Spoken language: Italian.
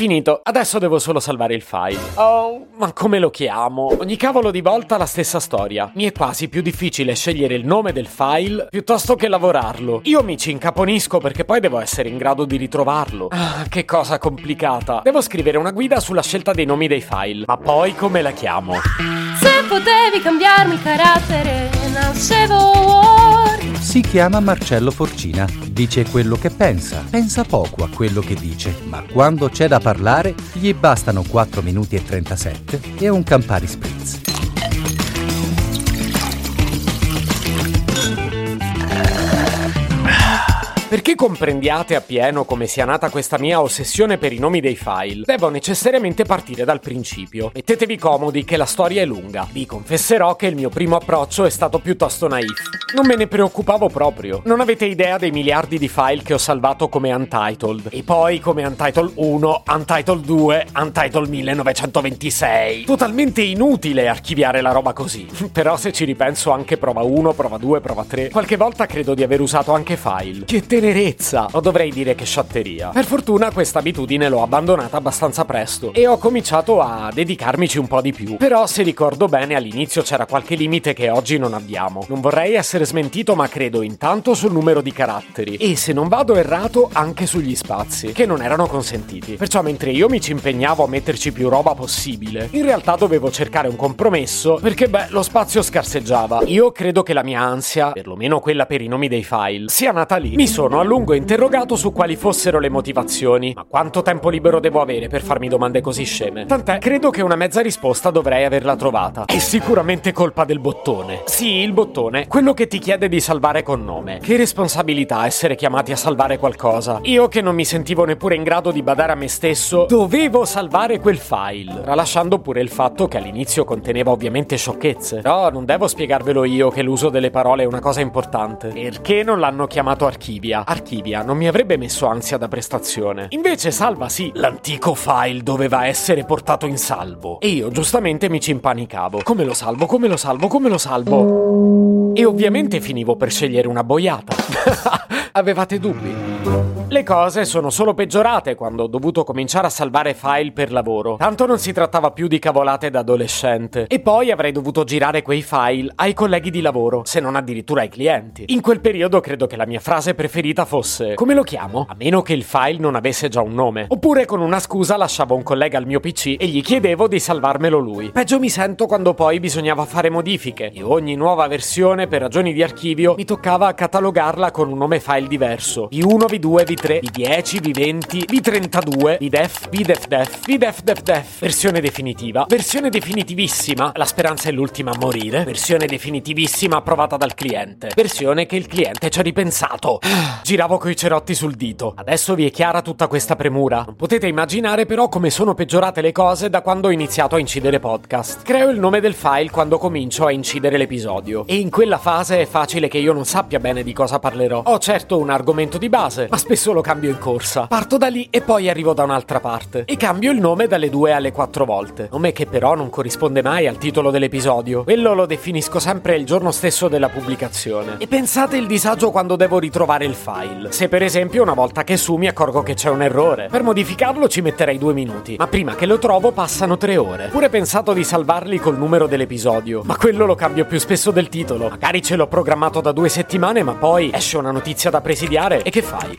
Finito. Adesso devo solo salvare il file. Oh, ma come lo chiamo? Ogni cavolo di volta la stessa storia. Mi è quasi più difficile scegliere il nome del file piuttosto che lavorarlo. Io mi ci incaponisco perché poi devo essere in grado di ritrovarlo. Ah, che cosa complicata. Devo scrivere una guida sulla scelta dei nomi dei file. Ma poi come la chiamo? Se potevi cambiarmi il carattere, nascevo World. Si chiama Marcello Forcina. Dice quello che pensa. Pensa poco a quello che dice. Ma quando c'è da parlare, gli bastano 4 minuti e 37 e un Campari Spritz. Perché comprendiate appieno come sia nata questa mia ossessione per i nomi dei file, devo necessariamente partire dal principio. Mettetevi comodi che la storia è lunga. Vi confesserò che il mio primo approccio è stato piuttosto naif. Non me ne preoccupavo proprio. Non avete idea dei miliardi di file che ho salvato come Untitled. E poi come Untitled 1, Untitled 2, Untitled 1926. Totalmente inutile archiviare la roba così. Però se ci ripenso anche prova 1, prova 2, prova 3. Qualche volta credo di aver usato anche file. Che tenerezza! O dovrei dire che sciatteria. Per fortuna questa abitudine l'ho abbandonata abbastanza presto. E ho cominciato a dedicarmici un po' di più. Però se ricordo bene all'inizio c'era qualche limite che oggi non abbiamo. Non vorrei essere smentito, ma credo intanto sul numero di caratteri e, se non vado errato, anche sugli spazi, che non erano consentiti. Perciò mentre io mi ci impegnavo a metterci più roba possibile, in realtà dovevo cercare un compromesso perché, lo spazio scarseggiava. Io credo che la mia ansia, perlomeno quella per i nomi dei file, sia nata lì. Mi sono a lungo interrogato su quali fossero le motivazioni. Ma quanto tempo libero devo avere per farmi domande così sceme? Tant'è, credo che una mezza risposta dovrei averla trovata. È sicuramente colpa del bottone. Sì, il bottone, quello che ti chiede di salvare con nome. Che responsabilità essere chiamati a salvare qualcosa. Io che non mi sentivo neppure in grado di badare a me stesso, dovevo salvare quel file. Tralasciando pure il fatto che all'inizio conteneva ovviamente sciocchezze. Però non devo spiegarvelo io che l'uso delle parole è una cosa importante. Perché non l'hanno chiamato Archivia? Archivia non mi avrebbe messo ansia da prestazione. Invece Salva sì. L'antico file doveva essere portato in salvo. E io giustamente mi ci impanicavo. Come lo salvo? E ovviamente finivo per scegliere una boiata. Avevate dubbi? Le cose sono solo peggiorate quando ho dovuto cominciare a salvare file per lavoro. Tanto non si trattava più di cavolate da adolescente. E poi avrei dovuto girare quei file ai colleghi di lavoro, se non addirittura ai clienti. In quel periodo credo che la mia frase preferita fosse: come lo chiamo? A meno che il file non avesse già un nome. Oppure con una scusa lasciavo un collega al mio PC e gli chiedevo di salvarmelo lui. Peggio mi sento quando poi bisognava fare modifiche e ogni nuova versione, per ragioni di archivio, mi toccava catalogarla con un nome file diverso: V1, V2, V3, V10, V20, V32, VDEF, VDEFDEF, VDEFDEFDEF. Versione definitiva, versione definitivissima, la speranza è l'ultima a morire, versione definitivissima approvata dal cliente, versione che il cliente ci ha ripensato. Giravo coi cerotti sul dito. Adesso vi è chiara tutta questa premura. Non potete immaginare però come sono peggiorate le cose da quando ho iniziato a incidere podcast. Creo il nome del file quando comincio a incidere l'episodio e in quella fase è facile che io non sappia bene di cosa parlerò. Ho certo un argomento di base, ma spesso lo cambio in corsa. Parto da lì e poi arrivo da un'altra parte. E cambio il nome dalle 2 alle 4 volte. Nome che però non corrisponde mai al titolo dell'episodio. Quello lo definisco sempre il giorno stesso della pubblicazione. E pensate il disagio quando devo ritrovare il file. Se per esempio una volta che mi accorgo che c'è un errore. Per modificarlo ci metterei 2 minuti. Ma prima che lo trovo passano 3 ore. Pure pensato di salvarli col numero dell'episodio. Ma quello lo cambio più spesso del titolo. Magari ce l'ho programmato da 2 settimane, ma poi esce una notizia da presidiare e che fai?